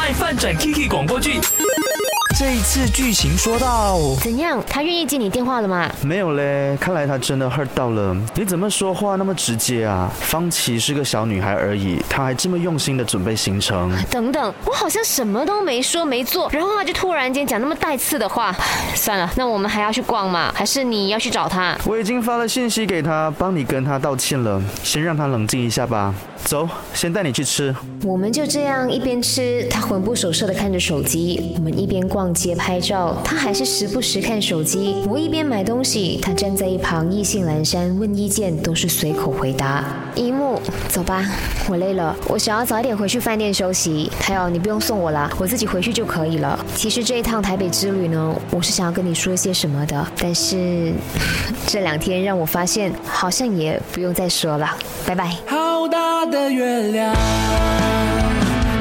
卖饭转 Kiki 广播剧。这一次剧情说到怎样？他愿意接你电话了吗？没有嘞，看来他真的 hurt 到了。你怎么说话那么直接啊？方琦是个小女孩而已，她还这么用心的准备行程。等等，我好像什么都没说没做，然后他就突然间讲那么带刺的话。算了，那我们还要去逛吗？还是你要去找他？我已经发了信息给他，帮你跟他道歉了，先让他冷静一下吧。走，先带你去吃。我们就这样一边吃，他魂不守舍的看着手机，我们一边逛街拍照，他还是时不时看手机。我一边买东西，他站在一旁意兴阑珊，问意见都是随口回答。一木，走吧，我累了，我想要早一点回去饭店休息。还有，你不用送我了，我自己回去就可以了。其实这一趟台北之旅呢，我是想要跟你说一些什么的，但是这两天让我发现，好像也不用再说了。拜拜。好大的月亮，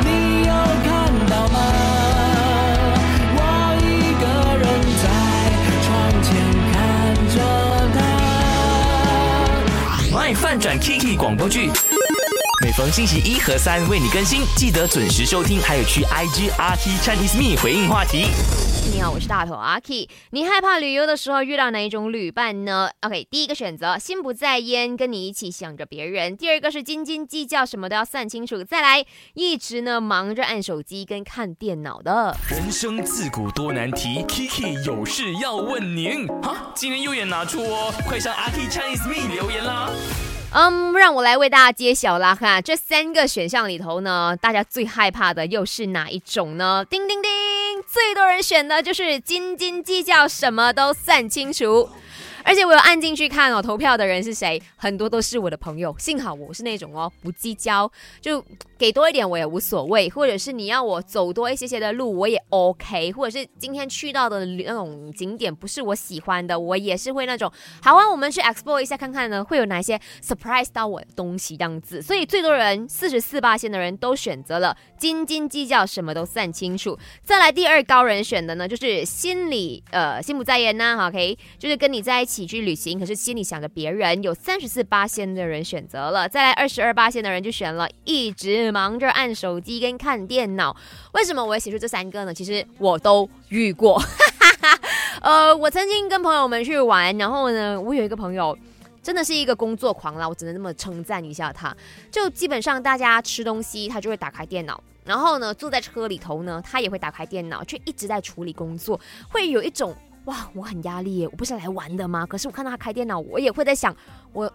你有看到吗？饭转 Kiki 广播剧，每逢星期一和三为你更新，记得准时收听，还有去 IGRT Chinese Me 回应话题。你好，我是大头阿 K。你害怕旅游的时候遇到哪一种旅伴呢 ？OK， 第一个选择心不在焉，跟你一起想着别人；第二个是斤斤计较，什么都要算清楚；再来一直呢忙着按手机跟看电脑的。人生自古多难题 ，Kiki 有事要问您。哈，今天右眼拿出哦，快上阿 K Chinese Me 留言啦！让我来为大家揭晓啦哈！这三个选项里头呢，大家最害怕的又是哪一种呢？叮叮叮，最多人选的就是斤斤计较，什么都算清楚。而且我有按进去看哦，投票的人是谁，很多都是我的朋友。幸好我是那种哦，不计较，就给多一点我也无所谓，或者是你要我走多一些些的路我也 OK， 或者是今天去到的那种景点不是我喜欢的，我也是会那种好啊，我们去 explore 一下看看呢，会有哪些 surprise 到我的东西这样子。所以最多人 44% 的人都选择了斤斤计较，什么都算清楚。再来第二高人选的呢，就是心不在焉啊 ，OK， 就是跟你在一起去旅行，可是心里想着别人，有 34% 的人选择了。再来 22% 的人就选了一直忙着按手机跟看电脑。为什么我会写出这三个呢？其实我都遇过我曾经跟朋友们去玩，然后呢我有一个朋友真的是一个工作狂啦，我只能这么称赞一下他。就基本上大家吃东西他就会打开电脑，然后呢坐在车里头呢他也会打开电脑，却一直在处理工作，会有一种哇，我很压力耶！我不是来玩的吗？可是我看到他开电脑，我也会在想，我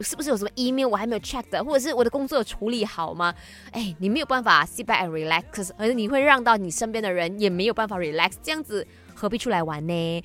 是不是有什么 email 我还没有 check 的，或者是我的工作有处理好吗？哎，你没有办法 sit back and relax， 而你会让到你身边的人也没有办法 relax， 这样子何必出来玩呢？